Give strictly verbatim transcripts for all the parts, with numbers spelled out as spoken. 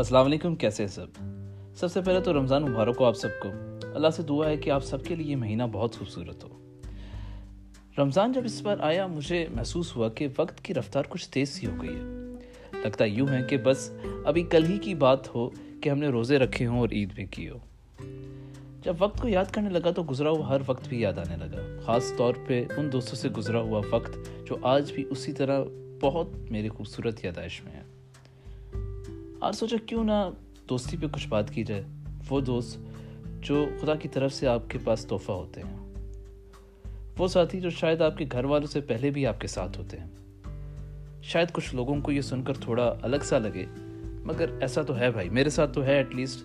السلام علیکم، کیسے ہیں سب؟ سب سے پہلے تو رمضان مبارک ہو آپ سب کو۔ اللہ سے دعا ہے کہ آپ سب کے لیے یہ مہینہ بہت خوبصورت ہو۔ رمضان جب اس پر آیا مجھے محسوس ہوا کہ وقت کی رفتار کچھ تیز سی ہو گئی ہے۔ لگتا یوں ہے کہ بس ابھی کل ہی کی بات ہو کہ ہم نے روزے رکھے ہوں اور عید بھی کی ہو۔ جب وقت کو یاد کرنے لگا تو گزرا ہوا ہر وقت بھی یاد آنے لگا، خاص طور پہ ان دوستوں سے گزرا ہوا وقت جو آج بھی اسی طرح بہت میرے خوبصورت یاداشت میں ہے۔ آج سوچا کیوں نہ دوستی پہ کچھ بات کی جائے، وہ دوست جو خدا کی طرف سے آپ کے پاس تحفہ ہوتے ہیں، وہ ساتھی جو شاید آپ کے گھر والوں سے پہلے بھی آپ کے ساتھ ہوتے ہیں۔ شاید کچھ لوگوں کو یہ سن کر تھوڑا الگ سا لگے، مگر ایسا تو ہے بھائی، میرے ساتھ تو ہے۔ ایٹ لیسٹ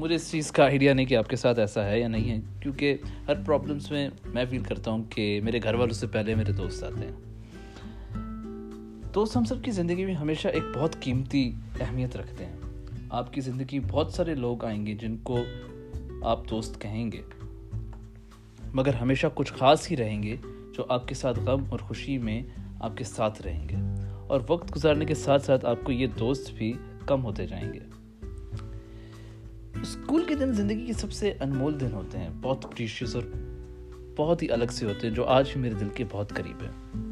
مجھے اس چیز کا آئیڈیا نہیں کہ آپ کے ساتھ ایسا ہے یا نہیں ہے، کیونکہ ہر پرابلمس میں میں فیل کرتا ہوں کہ میرے گھر والوں سے پہلے میرے دوست آتے ہیں۔ دوست ہم سب کی زندگی میں ہمیشہ ایک بہت قیمتی اہمیت رکھتے ہیں۔ آپ کی زندگی بہت سارے لوگ آئیں گے جن کو آپ دوست کہیں گے، مگر ہمیشہ کچھ خاص ہی رہیں گے جو آپ کے ساتھ غم اور خوشی میں آپ کے ساتھ رہیں گے، اور وقت گزارنے کے ساتھ ساتھ آپ کو یہ دوست بھی کم ہوتے جائیں گے۔ اسکول کے دن زندگی کے سب سے انمول دن ہوتے ہیں، بہت پریشیس اور بہت ہی الگ سے ہوتے ہیں، جو آج بھی میرے دل کے بہت قریب ہیں۔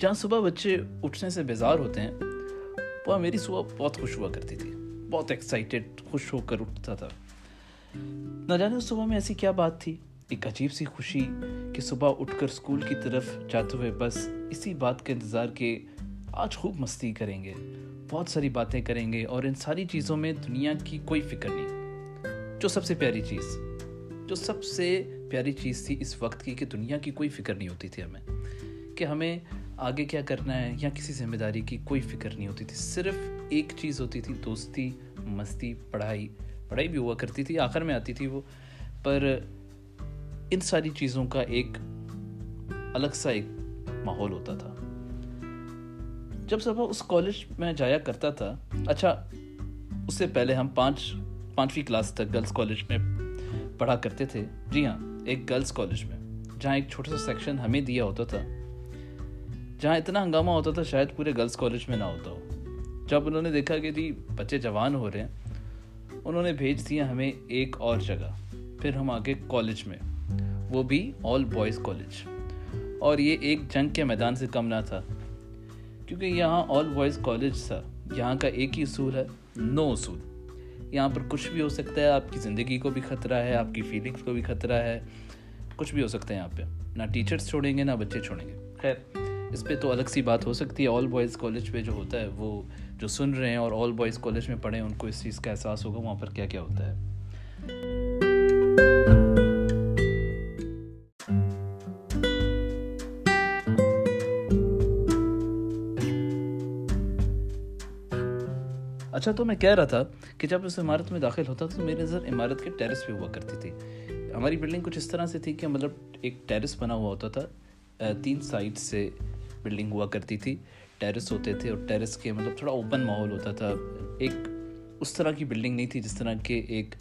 جہاں صبح بچے اٹھنے سے بیزار ہوتے ہیں، وہاں میری صبح بہت خوش ہوا کرتی تھی، بہت ایکسائٹیڈ خوش ہو کر اٹھتا تھا۔ نہ جانے اس صبح میں ایسی کیا بات تھی، ایک عجیب سی خوشی کہ صبح اٹھ کر اسکول کی طرف جاتے ہوئے بس اسی بات کا انتظار کہ آج خوب مستی کریں گے، بہت ساری باتیں کریں گے، اور ان ساری چیزوں میں دنیا کی کوئی فکر نہیں۔ جو سب سے پیاری چیز جو سب سے پیاری چیز تھی اس وقت کی کہ دنیا کی کوئی فکر نہیں ہوتی تھی ہمیں، کہ ہمیں آگے کیا کرنا ہے یا کسی ذمہ داری کی کوئی فکر نہیں ہوتی تھی۔ صرف ایک چیز ہوتی تھی، دوستی، مستی، پڑھائی پڑھائی بھی ہوا کرتی تھی، آخر میں آتی تھی وہ، پر ان ساری چیزوں کا ایک الگ سا ایک ماحول ہوتا تھا۔ جب صبح اس کالج میں جایا کرتا تھا، اچھا اس سے پہلے ہم پانچ پانچویں کلاس تک گرلز کالج میں پڑھا کرتے تھے۔ جی ہاں، ایک گرلز کالج میں جہاں ایک چھوٹا سا سیکشن ہمیں دیا ہوتا تھا، جہاں اتنا ہنگامہ ہوتا تھا شاید پورے گرلز کالج میں نہ ہوتا ہو۔ جب انہوں نے دیکھا کہ جی بچے جوان ہو رہے ہیں، انہوں نے بھیج دیا ہمیں ایک اور جگہ، پھر ہم آگے کالج میں، وہ بھی آل بوائز کالج، اور یہ ایک جنگ کے میدان سے کم نہ تھا، کیونکہ یہاں آل بوائز کالج تھا۔ یہاں کا ایک ہی اصول ہے، نو اصول۔ یہاں پر کچھ بھی ہو سکتا ہے، آپ کی زندگی کو بھی خطرہ ہے، آپ کی فیلنگس کو بھی خطرہ ہے، کچھ بھی ہو سکتا ہے یہاں پہ، نہ ٹیچرس چھوڑیں گے نہ بچے چھوڑیں گے۔ خیر اس پہ تو الگ سی بات ہو سکتی ہے، آل بوائز کالج پہ جو ہوتا ہے، وہ جو سن رہے ہیں اور آل بوائز کالج میں پڑھے ان کو اس چیز کا احساس ہوگا وہاں پر کیا کیا ہوتا ہے۔ اچھا تو میں کہہ رہا تھا کہ جب اس عمارت میں داخل ہوتا تو میری نظر عمارت کے ٹیرس پہ ہوا کرتی تھی۔ ہماری بلڈنگ کچھ اس طرح سے تھی کہ مطلب ایک ٹیرس بنا ہوا ہوتا تھا، تین سائڈ سے بلڈنگ ہوا کرتی تھی، ٹیرس ہوتے تھے، اور ٹیرس کے مطلب تھوڑا اوپن ماحول ہوتا تھا۔ ایک اس طرح کی بلڈنگ نہیں تھی جس طرح کے ایک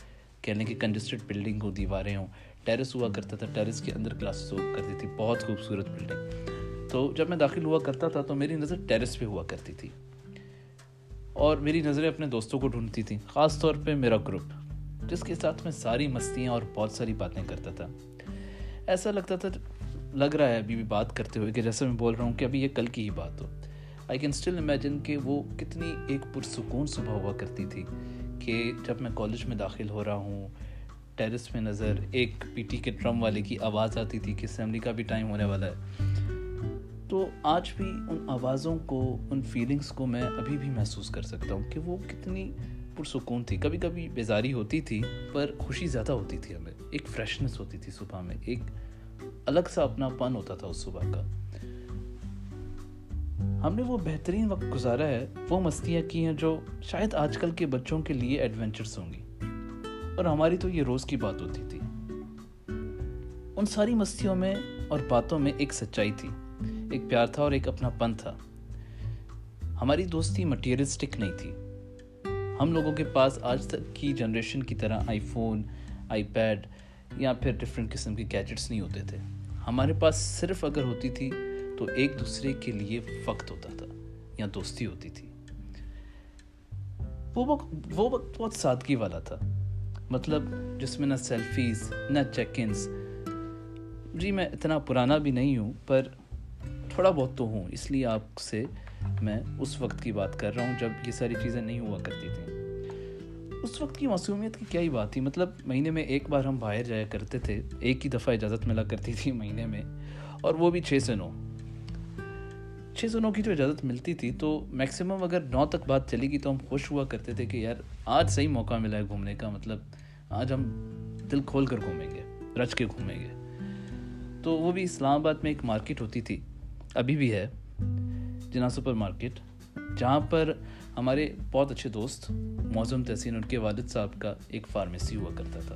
کہنے کی کنجسٹڈ بلڈنگ ہو، دیواریں ہوں، ٹیرس ہوا کرتا تھا، ٹیرس کے اندر کلاسز ہوا کرتی تھی، بہت خوبصورت بلڈنگ۔ تو جب میں داخل ہوا کرتا تھا تو میری نظر ٹیرس پہ ہوا کرتی تھی، اور میری نظریں اپنے دوستوں کو ڈھونڈتی تھیں، خاص طور پہ میرا گروپ جس کے ساتھ میں ساری مستیاں اور بہت ساری باتیں کرتا تھا۔ ایسا لگتا تھا، لگ رہا ہے ابھی بھی بات کرتے ہوئے کہ جیسے میں بول رہا ہوں کہ ابھی یہ کل کی ہی بات ہو۔ آئی کین اسٹل امیجن کہ وہ کتنی ایک پرسکون صبح ہوا کرتی تھی کہ جب میں کالج میں داخل ہو رہا ہوں، ٹیرس میں نظر، ایک پی ٹی کے ڈرم والے کی آواز آتی تھی کہ اسمبلی کا بھی ٹائم ہونے والا ہے۔ تو آج بھی ان آوازوں کو، ان فیلنگس کو میں ابھی بھی محسوس کر سکتا ہوں کہ وہ کتنی پرسکون تھی۔ کبھی کبھی بیزاری ہوتی تھی پر خوشی زیادہ ہوتی تھی، ہمیں ایک فریشنس ہوتی تھی صبح میں، ایک الگ سا اپنا پن ہوتا تھا اس صبح کا۔ ہم نے وہ بہترین وقت گزارا ہے، وہ مستیاں کی ہیں جو شاید آج کل کے بچوں کے لیے ایڈونچرس ہوں گی، اور ہماری تو یہ روز کی بات ہوتی تھی۔ ان ساری مستیوں میں اور باتوں میں ایک سچائی تھی، ایک پیار تھا، اور ایک اپنا پن تھا۔ ہماری دوستی مٹیریلسٹک نہیں تھی۔ ہم لوگوں کے پاس آج تک کی جنریشن کی طرح آئی فون، آئی پیڈ یا پھر ڈفرینٹ قسم کے گیجٹس نہیں ہوتے تھے. ہمارے پاس صرف اگر ہوتی تھی تو ایک دوسرے کے لیے وقت ہوتا تھا یا دوستی ہوتی تھی. وہ وقت وہ وقت بہت سادگی والا تھا, مطلب جس میں نہ سیلفیز نہ چیک انس. جی میں اتنا پرانا بھی نہیں ہوں پر تھوڑا بہت تو ہوں, اس لیے آپ سے میں اس وقت کی بات کر رہا ہوں جب یہ ساری چیزیں نہیں ہوا کرتی تھیں. اس وقت کی معصومیت کی کیا ہی بات تھی, مطلب مہینے میں ایک بار ہم باہر جایا کرتے تھے, ایک ہی دفعہ اجازت ملا کرتی تھی مہینے میں, اور وہ بھی چھ سے نو. چھ سے نو کی جو اجازت ملتی تھی تو میکسیمم اگر نو تک بات چلی گئی تو ہم خوش ہوا کرتے تھے کہ یار آج صحیح موقع ملا ہے گھومنے کا, مطلب آج ہم دل کھول کر گھومیں گے, رچ کے گھومیں گے. تو وہ بھی اسلام آباد میں ایک مارکیٹ ہوتی تھی, ابھی بھی ہے, جناح سپر مارکیٹ, جہاں پر ہمارے بہت اچھے دوست معظم تحسین ان کے والد صاحب کا ایک فارمیسی ہوا کرتا تھا.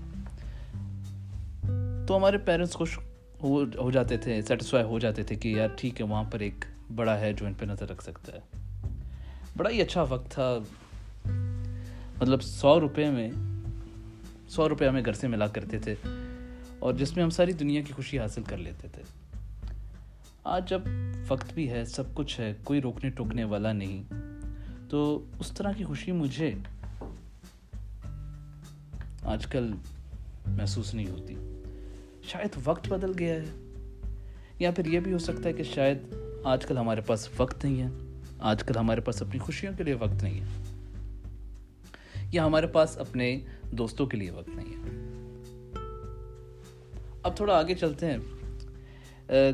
تو ہمارے پیرنٹس خوش ہو جاتے تھے, سیٹسفائی ہو جاتے تھے کہ یار ٹھیک ہے وہاں پر ایک بڑا ہے جو ان پہ نظر رکھ سکتا ہے. بڑا ہی اچھا وقت تھا, مطلب سو روپے میں سو روپے ہمیں گھر سے ملا کرتے تھے اور جس میں ہم ساری دنیا کی خوشی حاصل کر لیتے تھے. آج جب وقت بھی ہے, سب کچھ ہے, کوئی روکنے ٹوکنے والا نہیں, تو اس طرح کی خوشی مجھے آج کل محسوس نہیں ہوتی. شاید وقت بدل گیا ہے, یا پھر یہ بھی ہو سکتا ہے کہ شاید آج کل ہمارے پاس وقت نہیں ہے, آج کل ہمارے پاس اپنی خوشیوں کے لیے وقت نہیں ہے, یا ہمارے پاس اپنے دوستوں کے لیے وقت نہیں ہے. اب تھوڑا آگے چلتے ہیں.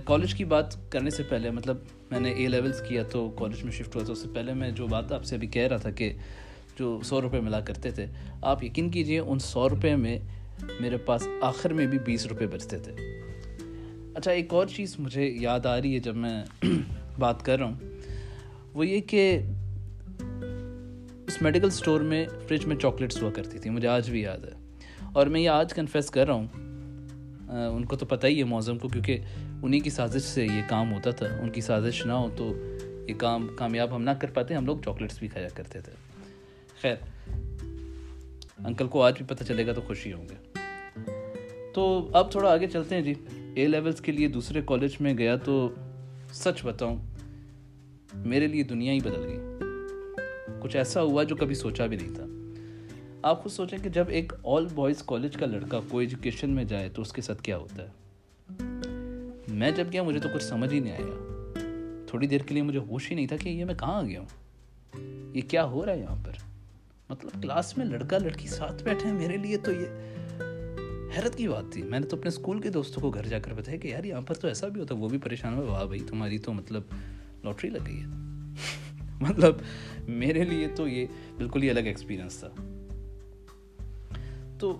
کالج uh, کی بات کرنے سے پہلے, مطلب میں نے اے لیولز کیا تو کالج میں شفٹ ہوا, تو اس سے پہلے میں جو بات آپ سے ابھی کہہ رہا تھا کہ جو سو روپے ملا کرتے تھے, آپ یقین کیجئے ان سو روپے میں میرے پاس آخر میں بھی بیس روپے بچتے تھے. اچھا ایک اور چیز مجھے یاد آ رہی ہے جب میں بات کر رہا ہوں, وہ یہ کہ اس میڈیکل سٹور میں فریج میں چاکلیٹس ہوا کرتی تھی, مجھے آج بھی یاد ہے, اور میں یہ آج کنفیس کر رہا ہوں. ان کو تو پتہ ہی ہے معظم کو, کیونکہ انہی کی سازش سے یہ کام ہوتا تھا, ان کی سازش نہ ہو تو یہ کام کامیاب ہم نہ کر پاتے, ہم لوگ چاکلیٹس بھی کھایا کرتے تھے. خیر انکل کو آج بھی پتہ چلے گا تو خوشی ہوں گے. تو اب تھوڑا آگے چلتے ہیں جی. اے لیولز کے لیے دوسرے کالج میں گیا تو سچ بتاؤں میرے لیے دنیا ہی بدل گئی. کچھ ایسا ہوا جو کبھی سوچا بھی نہیں تھا. آپ خود سوچیں کہ جب ایک آل بوائز کالج کا لڑکا کو ایجوکیشن میں جائے تو اس کے ساتھ کیا ہوتا ہے. میں جب گیا مجھے تو کچھ سمجھ ہی نہیں آیا, تھوڑی دیر کے لیے مجھے ہوش ہی نہیں تھا کہ یہ میں کہاں آ گیا ہوں, یہ کیا ہو رہا ہے یہاں پر. مطلب کلاس میں لڑکا لڑکی ساتھ بیٹھے ہیں, میرے لیے تو یہ حیرت کی بات تھی. میں نے تو اپنے اسکول کے دوستوں کو گھر جا کر بتایا کہ یار یہاں پر تو ایسا بھی ہوتا ہے, وہ بھی پریشان ہوا, واہ بھائی تمہاری تو مطلب لاٹری لگ گئی ہے. مطلب میرے لیے تو یہ بالکل ہی الگ ایکسپیرئنس تھا. تو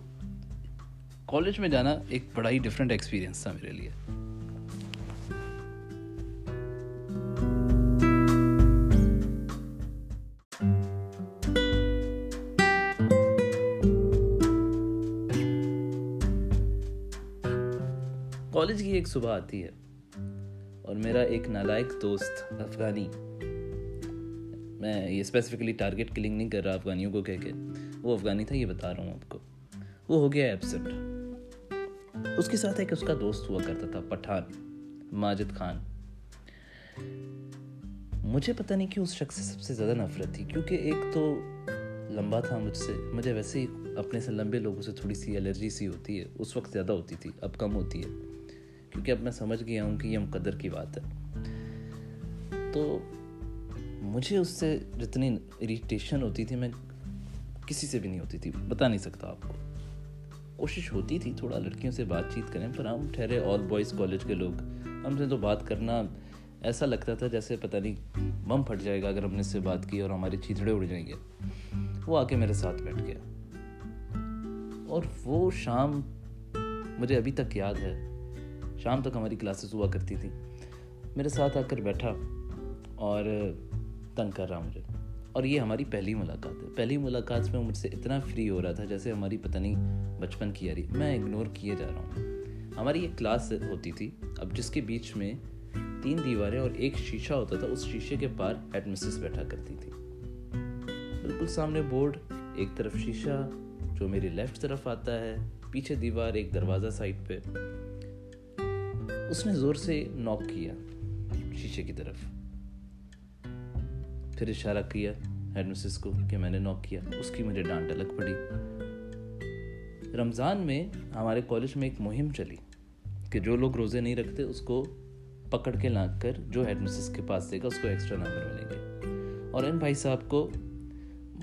کالج میں جانا ایک بڑا ہی ڈفرینٹ ایکسپیرئنس تھا میرے لیے. کالج کی ایک صبح آتی ہے اور میرا ایک نالائق دوست افغانی, میں یہ اسپیسیفکلی ٹارگیٹ کلنگ نہیں کر رہا افغانیوں کو کہہ کے, وہ افغانی تھا یہ بتا رہا ہوں آپ کو, وہ ہو گیا ایبسنٹ. اس کے ساتھ ایک اس کا دوست ہوا کرتا تھا پٹھان, ماجد خان. مجھے پتہ نہیں کیوں اس شخص سے سب سے زیادہ نفرت تھی, کیونکہ ایک تو لمبا تھا مجھ سے, مجھے ویسے ہی اپنے سے لمبے لوگوں سے تھوڑی سی الرجی سی ہوتی ہے, اس وقت زیادہ ہوتی تھی, اب کم ہوتی ہے کیونکہ اب میں سمجھ گیا ہوں کہ یہ مقدر کی بات ہے. تو مجھے اس سے جتنی اریٹیشن ہوتی تھی میں کسی سے بھی نہیں ہوتی تھی, بتا نہیں سکتا آپ کو. کوشش ہوتی تھی تھوڑا لڑکیوں سے بات چیت کریں, پر ہم ٹھہرے آل بوائز کالج کے لوگ, ہم سے تو بات کرنا ایسا لگتا تھا جیسے پتہ نہیں بم پھٹ جائے گا اگر ہم نے اس سے بات کی اور ہمارے چیتڑے اڑ جائیں گے. وہ آ کے میرے ساتھ بیٹھ گیا اور وہ شام مجھے ابھی تک یاد ہے, شام تک ہماری کلاسز ہوا کرتی تھی, میرے ساتھ آ کر بیٹھا اور تنگ کر رہا مجھے. اور یہ ہماری پہلی ملاقات ہے. پہلی ملاقات میں مجھ سے اتنا فری ہو رہا تھا جیسے ہماری پتہ نہیں بچپن کی یاری, میں اگنور کیے جا رہا ہوں. ہماری ایک کلاس ہوتی تھی اب, جس کے بیچ میں تین دیواریں اور ایک شیشہ ہوتا تھا, اس شیشے کے پار ہیڈ مسز بیٹھا کرتی تھی, بالکل سامنے بورڈ, ایک طرف شیشہ جو میری لیفٹ طرف آتا ہے, پیچھے دیوار ایک دروازہ سائٹ پہ. اس نے زور سے نوک کیا شیشے کی طرف، پھر اشارہ کیا ہیڈ مسز کو کہ میں نے نوک کیا. اس کی مجھے ڈانٹ الگ پڑی. رمضان میں ہمارے کالج میں ایک مہم چلی کہ جو لوگ روزے نہیں رکھتے اس کو پکڑ کے لانک کر جو ہیڈ مسز کے پاس دے گا اس کو ایکسٹرا نمبر ملیں گے. اور ان بھائی صاحب کو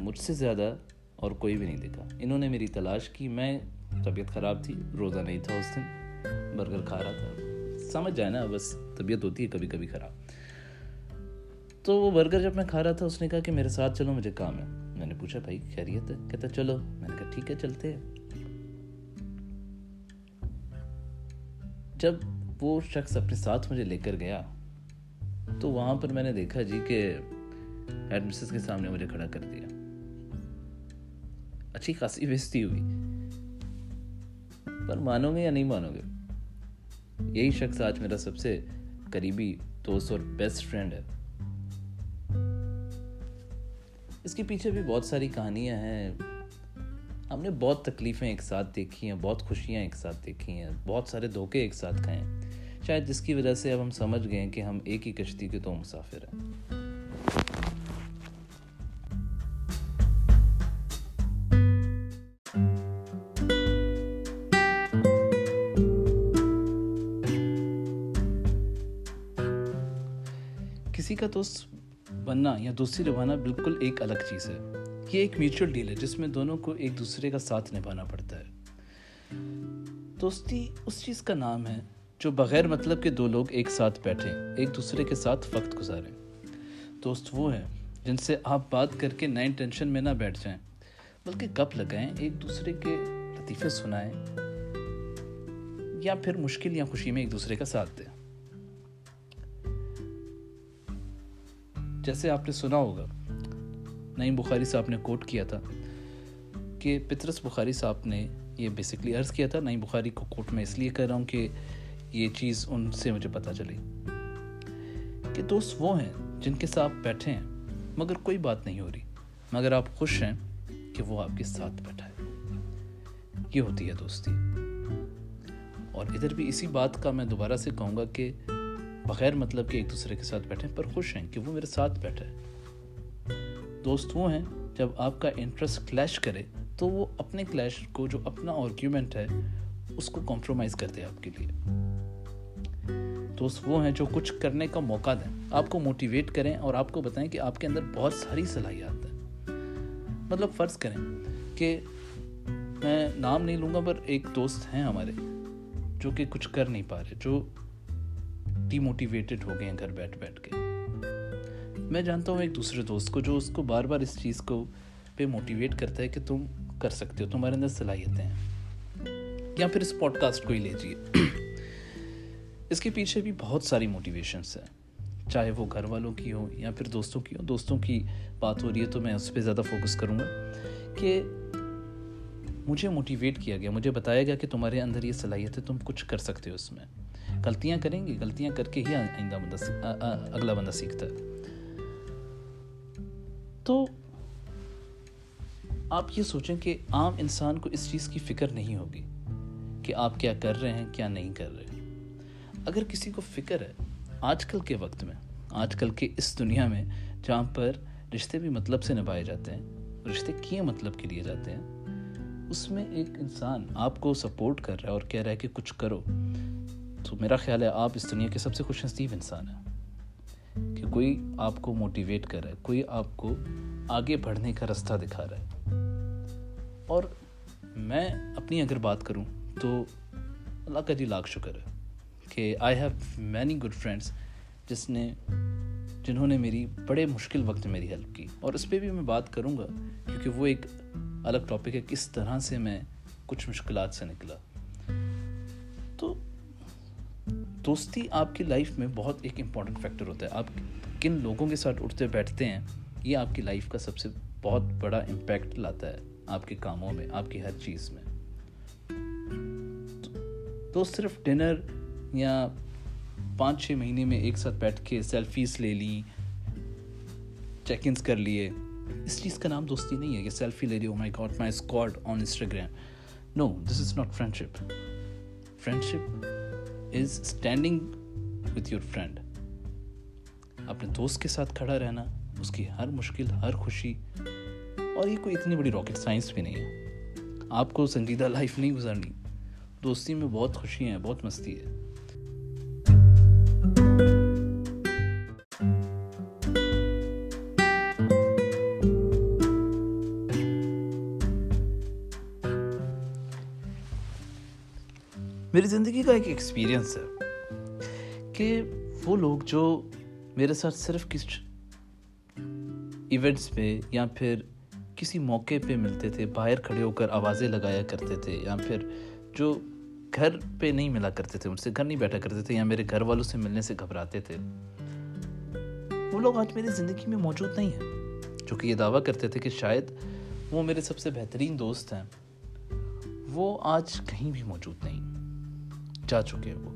مجھ سے زیادہ اور کوئی بھی نہیں دیکھا. انہوں نے میری تلاش کی. میں طبیعت خراب تھی، روزہ نہیں تھا اس دن، برگر کھا رہا تھا. سمجھ جائے نا، بس طبیعت ہوتی ہے کبھی کبھی خراب. تو وہ برگر جب میں کھا رہا تھا اس نے کہا کہ میرے ساتھ چلو، مجھے کام ہے. میں نے پوچھا بھائی خیریت ہے؟ کہتا چلو. میں نے کہا ٹھیک ہے چلتے ہیں. جب وہ شخص اپنے ساتھ مجھے لے کر گیا تو وہاں پر میں نے دیکھا جی کہ ہیڈ مسز کے سامنے مجھے کھڑا کر دیا. اچھی خاصی بےزتی ہوئی، پر مانو گے یا نہیں مانو گے، یہی شخص آج میرا سب سے قریبی دوست اور بیسٹ فرینڈ ہے. اس کے پیچھے بھی بہت ساری کہانیاں ہیں. ہم نے بہت تکلیفیں ایک ساتھ دیکھی ہیں، بہت خوشیاں ایک ساتھ دیکھی ہیں، بہت سارے دھوکے ایک ساتھ کھائے ہیں، شاید جس کی وجہ سے اب ہم سمجھ گئے ہیں کہ ہم ایک ہی کشتی کے دو مسافر ہیں. کسی کا دوست بننا یا دوستی نبھانا بالکل ایک الگ چیز ہے. یہ ایک میوچل ڈیل ہے جس میں دونوں کو ایک دوسرے کا ساتھ نبھانا پڑتا ہے. دوستی اس چیز کا نام ہے جو بغیر مطلب کے دو لوگ ایک ساتھ بیٹھیں، ایک دوسرے کے ساتھ وقت گزاریں. دوست وہ ہیں جن سے آپ بات کر کے نئے ٹینشن میں نہ بیٹھ جائیں، بلکہ گپ لگائیں، ایک دوسرے کے لطیفے سنائیں، یا پھر مشکل یا خوشی میں ایک دوسرے کا ساتھ دیں. جیسے آپ نے سنا ہوگا نعیم بخاری صاحب نے کوٹ کیا تھا کہ پطرس بخاری صاحب نے یہ بیسکلی عرض کیا تھا. نعیم بخاری کو کوٹ میں اس لیے کر رہا ہوں کہ یہ چیز ان سے مجھے پتہ چلی کہ دوست وہ ہیں جن کے ساتھ بیٹھے ہیں مگر کوئی بات نہیں ہو رہی، مگر آپ خوش ہیں کہ وہ آپ کے ساتھ بیٹھا ہے. یہ ہوتی ہے دوستی. اور ادھر بھی اسی بات کا میں دوبارہ سے کہوں گا کہ بغیر مطلب کہ ایک دوسرے کے ساتھ بیٹھیں پر خوش ہیں کہ وہ میرے ساتھ بیٹھا ہے. دوست وہ ہیں جب آپ کا انٹرسٹ کلیش کرے تو وہ اپنے کلیش کو، جو اپنا آرگیومنٹ ہے، اس کو کمپرومائز کر دے آپ کے لیے. دوست وہ ہیں جو کچھ کرنے کا موقع دیں، آپ کو موٹیویٹ کریں اور آپ کو بتائیں کہ آپ کے اندر بہت ساری صلاحیات ہیں. مطلب فرض کریں کہ میں نام نہیں لوں گا پر ایک دوست ہیں ہمارے جو کہ کچھ کر نہیں پا رہے، جو ڈی موٹیویٹڈ ہو گئے ہیں گھر بیٹھ بیٹھ کے. میں جانتا ہوں ایک دوسرے دوست کو جو اس کو بار بار اس چیز کو پہ موٹیویٹ کرتا ہے کہ تم کر سکتے ہو، تمہارے اندر صلاحیتیں ہیں. یا پھر اس پوڈ کاسٹ کو ہی لیجیے، اس کے پیچھے بھی بہت ساری موٹیویشنس ہیں، چاہے وہ گھر والوں کی ہو یا پھر دوستوں کی ہو. دوستوں کی بات ہو رہی ہے تو میں اس پہ زیادہ فوکس کروں گا کہ مجھے موٹیویٹ کیا گیا، مجھے بتایا گیا کہ تمہارے اندر یہ صلاحیت ہے، تم کچھ کر سکتے ہو. اس میں غلطیاں کریں گے، غلطیاں کر کے ہی آئندہ بندہ اگلا بندہ سیکھتا ہے. تو آپ یہ سوچیں کہ عام انسان کو اس چیز کی فکر نہیں ہوگی کہ آپ کیا کر رہے ہیں کیا نہیں کر رہے. اگر کسی کو فکر ہے آج کل کے وقت میں، آج کل کے اس دنیا میں جہاں پر رشتے بھی مطلب سے نبھائے جاتے ہیں، رشتے کیے مطلب کے لیے جاتے ہیں، اس میں ایک انسان آپ کو سپورٹ کر رہا ہے اور کہہ رہا ہے کہ کچھ کرو، تو میرا خیال ہے آپ اس دنیا کے سب سے خوش نصیب انسان ہیں کہ کوئی آپ کو موٹیویٹ کر رہا ہے، کوئی آپ کو آگے بڑھنے کا راستہ دکھا رہا ہے. اور میں اپنی اگر بات کروں تو اللہ کا جی لاکھ شکر ہے کہ I have many good friends جس نے جنہوں نے میری بڑے مشکل وقت میں میری ہیلپ کی. اور اس پہ بھی میں بات کروں گا کیونکہ وہ ایک الگ ٹاپک ہے، کس طرح سے میں کچھ مشکلات سے نکلا. تو دوستی آپ کی لائف میں بہت ایک امپورٹنٹ فیکٹر ہوتا ہے. آپ کن لوگوں کے ساتھ اٹھتے بیٹھتے ہیں یہ آپ کی لائف کا سب سے بہت بڑا امپیکٹ لاتا ہے، آپ کے کاموں میں، آپ کی ہر چیز میں. تو صرف ڈنر یا پانچ چھ مہینے میں ایک ساتھ بیٹھ کے سیلفیز لے لی، چیک انس کر لیے، اس چیز کا نام دوستی نہیں ہے. یہ سیلفی لے رہی، oh my God my squad on Instagram, No, this is not friendship. Friendship is standing with your friend. اپنے دوست کے ساتھ کھڑا رہنا, اس کی ہر مشکل, ہر خوشی. اور یہ کوئی اتنی بڑی راکٹ سائنس بھی نہیں ہے. آپ کو سنجیدہ لائف نہیں گزارنی, دوستی میں بہت خوشی ہے, بہت مستی ہے. میری زندگی کا ایک ایکسپیرینس ہے کہ وہ لوگ جو میرے ساتھ صرف کچھ ایونٹس پہ یا پھر کسی موقع پہ ملتے تھے, باہر کھڑے ہو کر آوازیں لگایا کرتے تھے, یا پھر جو گھر پہ نہیں ملا کرتے تھے, ان سے گھر نہیں بیٹھا کرتے تھے, یا میرے گھر والوں سے ملنے سے گھبراتے تھے, وہ لوگ آج میری زندگی میں موجود نہیں ہیں. جو کہ یہ دعویٰ کرتے تھے کہ شاید وہ میرے سب سے بہترین دوست ہیں, وہ آج کہیں بھی موجود نہیں, جا چکے ہیں. وہ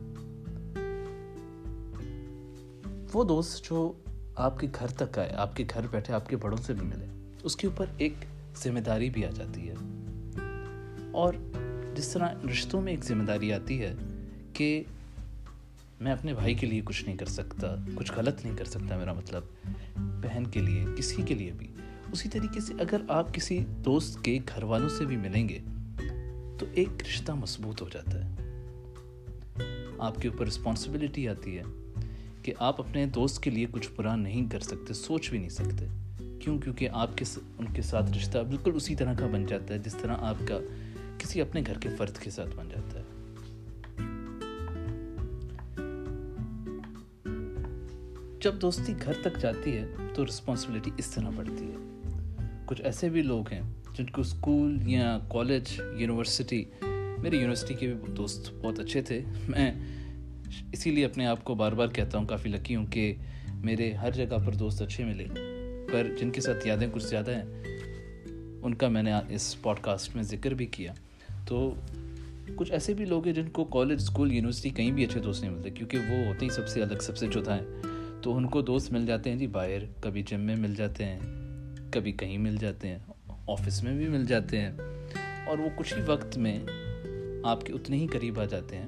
وہ دوست جو آپ کے گھر تک آئے, آپ کے گھر بیٹھے, آپ کے بڑوں سے بھی ملے, اس کے اوپر ایک ذمہ داری بھی آ جاتی ہے. اور جس طرح رشتوں میں ایک ذمہ داری آتی ہے کہ میں اپنے بھائی کے لیے کچھ نہیں کر سکتا, کچھ غلط نہیں کر سکتا, میرا مطلب بہن کے لیے, کسی کے لیے بھی. اسی طریقے سے اگر آپ کسی دوست کے گھر والوں سے بھی ملیں گے تو ایک رشتہ مضبوط ہو جاتا ہے. آپ کے اوپر رسپانسبلٹی آتی ہے کہ آپ اپنے دوست کے لیے کچھ برا نہیں کر سکتے, سوچ بھی نہیں سکتے. کیوں؟ کیونکہ آپ کے ان کے ساتھ رشتہ بالکل اسی طرح کا بن جاتا ہے جس طرح آپ کا کسی اپنے گھر کے فرد کے ساتھ بن جاتا ہے. جب دوستی گھر تک جاتی ہے تو رسپانسبلٹی اس طرح بڑھتی ہے. کچھ ایسے بھی لوگ ہیں جن کو اسکول یا کالج, یونیورسٹی, میرے یونیورسٹی کے بھی دوست بہت اچھے تھے. میں اسی لیے اپنے آپ کو بار بار کہتا ہوں کافی لکی ہوں کہ میرے ہر جگہ پر دوست اچھے ملے, پر جن کے ساتھ یادیں کچھ زیادہ ہیں ان کا میں نے اس پوڈ کاسٹ میں ذکر بھی کیا. تو کچھ ایسے بھی لوگ ہیں جن کو کالج, اسکول, یونیورسٹی کہیں بھی اچھے دوست نہیں ملتے, کیونکہ وہ ہوتے ہی سب سے الگ, سب سے جدا ہیں. تو ان کو دوست مل جاتے ہیں جی باہر, کبھی جم میں مل جاتے ہیں, کبھی کہیں مل جاتے ہیں, آفس میں بھی مل جاتے ہیں. اور وہ کچھ ہی وقت میں آپ کے اتنے ہی قریب آ جاتے ہیں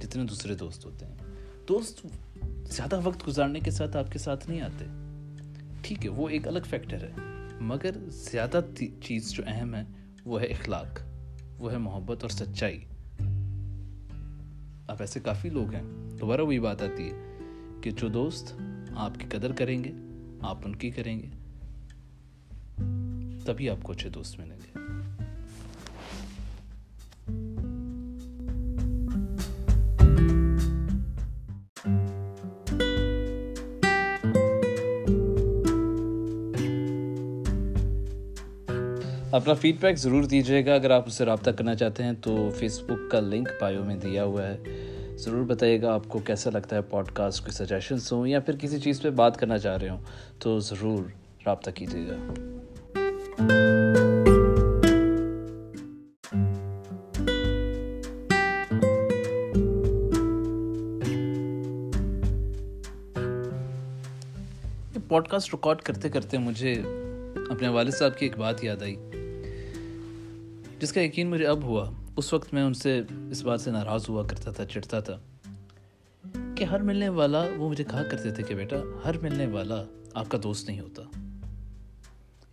جتنے دوسرے دوست ہوتے ہیں. دوست زیادہ وقت گزارنے کے ساتھ آپ کے ساتھ نہیں آتے, ٹھیک ہے, وہ ایک الگ فیکٹر ہے, مگر زیادہ چیز جو اہم ہے وہ ہے اخلاق, وہ ہے محبت اور سچائی. آپ ایسے کافی لوگ ہیں, دوبارہ وہی بات آتی ہے کہ جو دوست آپ کی قدر کریں گے, آپ ان کی کریں گے, تبھی آپ کو اچھے دوست ملیں گے. اپنا فیڈ بیک ضرور دیجیے گا. اگر آپ اس سے رابطہ کرنا چاہتے ہیں تو فیس بک کا لنک بایو میں دیا ہوا ہے, ضرور بتائیے گا آپ کو کیسا لگتا ہے پوڈ کاسٹ, کوئی سجیشنس ہوں یا پھر کسی چیز پہ بات کرنا چاہ رہے ہوں تو ضرور رابطہ کیجیے گا. پوڈ کاسٹ ریکارڈ کرتے کرتے مجھے اپنے والد صاحب کی ایک بات یاد آئی جس کا یقین مجھے اب ہوا. اس وقت میں ان سے اس بات سے ناراض ہوا کرتا تھا, چڑھتا تھا کہ ہر ملنے والا, وہ مجھے کہا کرتے تھے کہ بیٹا ہر ملنے والا آپ کا دوست نہیں ہوتا,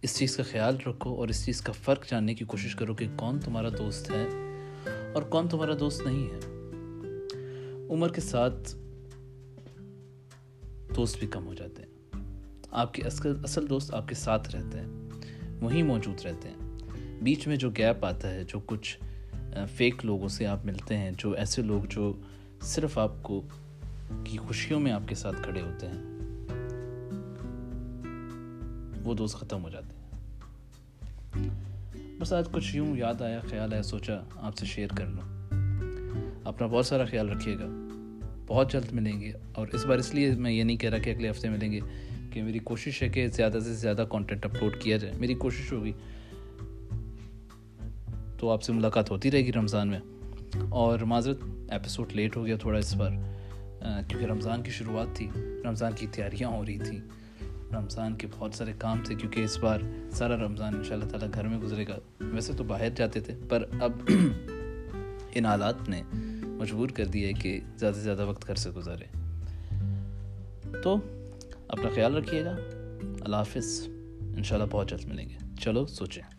اس چیز کا خیال رکھو اور اس چیز کا فرق جاننے کی کوشش کرو کہ کون تمہارا دوست ہے اور کون تمہارا دوست نہیں ہے. عمر کے ساتھ دوست بھی کم ہو جاتے ہیں, آپ کے اصل دوست آپ کے ساتھ رہتے ہیں, وہیں موجود رہتے ہیں. بیچ میں جو گیپ آتا ہے, جو کچھ فیک لوگوں سے آپ ملتے ہیں, جو ایسے لوگ جو صرف آپ کو کی خوشیوں میں آپ کے ساتھ کھڑے ہوتے ہیں, وہ دوست ختم ہو جاتے ہیں. بس آج کچھ یوں یاد آیا, خیال آیا, سوچا آپ سے شیئر کر لوں. اپنا بہت سارا خیال رکھیے گا, بہت جلد ملیں گے. اور اس بار اس لیے میں یہ نہیں کہہ رہا کہ اگلے ہفتے ملیں گے, کہ میری کوشش ہے کہ زیادہ سے زیادہ کانٹینٹ اپلوڈ کیا جائے, میری کوشش ہوگی. تو آپ سے ملاقات ہوتی رہے گی رمضان میں. اور معذرت ایپیسوڈ لیٹ ہو گیا تھوڑا اس بار, کیونکہ رمضان کی شروعات تھی, رمضان کی تیاریاں ہو رہی تھیں, رمضان کے بہت سارے کام تھے، کیونکہ اس بار سارا رمضان انشاءاللہ تعالیٰ گھر میں گزرے گا. ویسے تو باہر جاتے تھے، پر اب ان حالات نے مجبور کر دیا ہے کہ زیادہ سے زیادہ وقت گھر سے گزارے. تو اپنا خیال رکھیے گا. اللہ حافظ. انشاءاللہ بہت جلد ملیں گے. چلو سوچیں.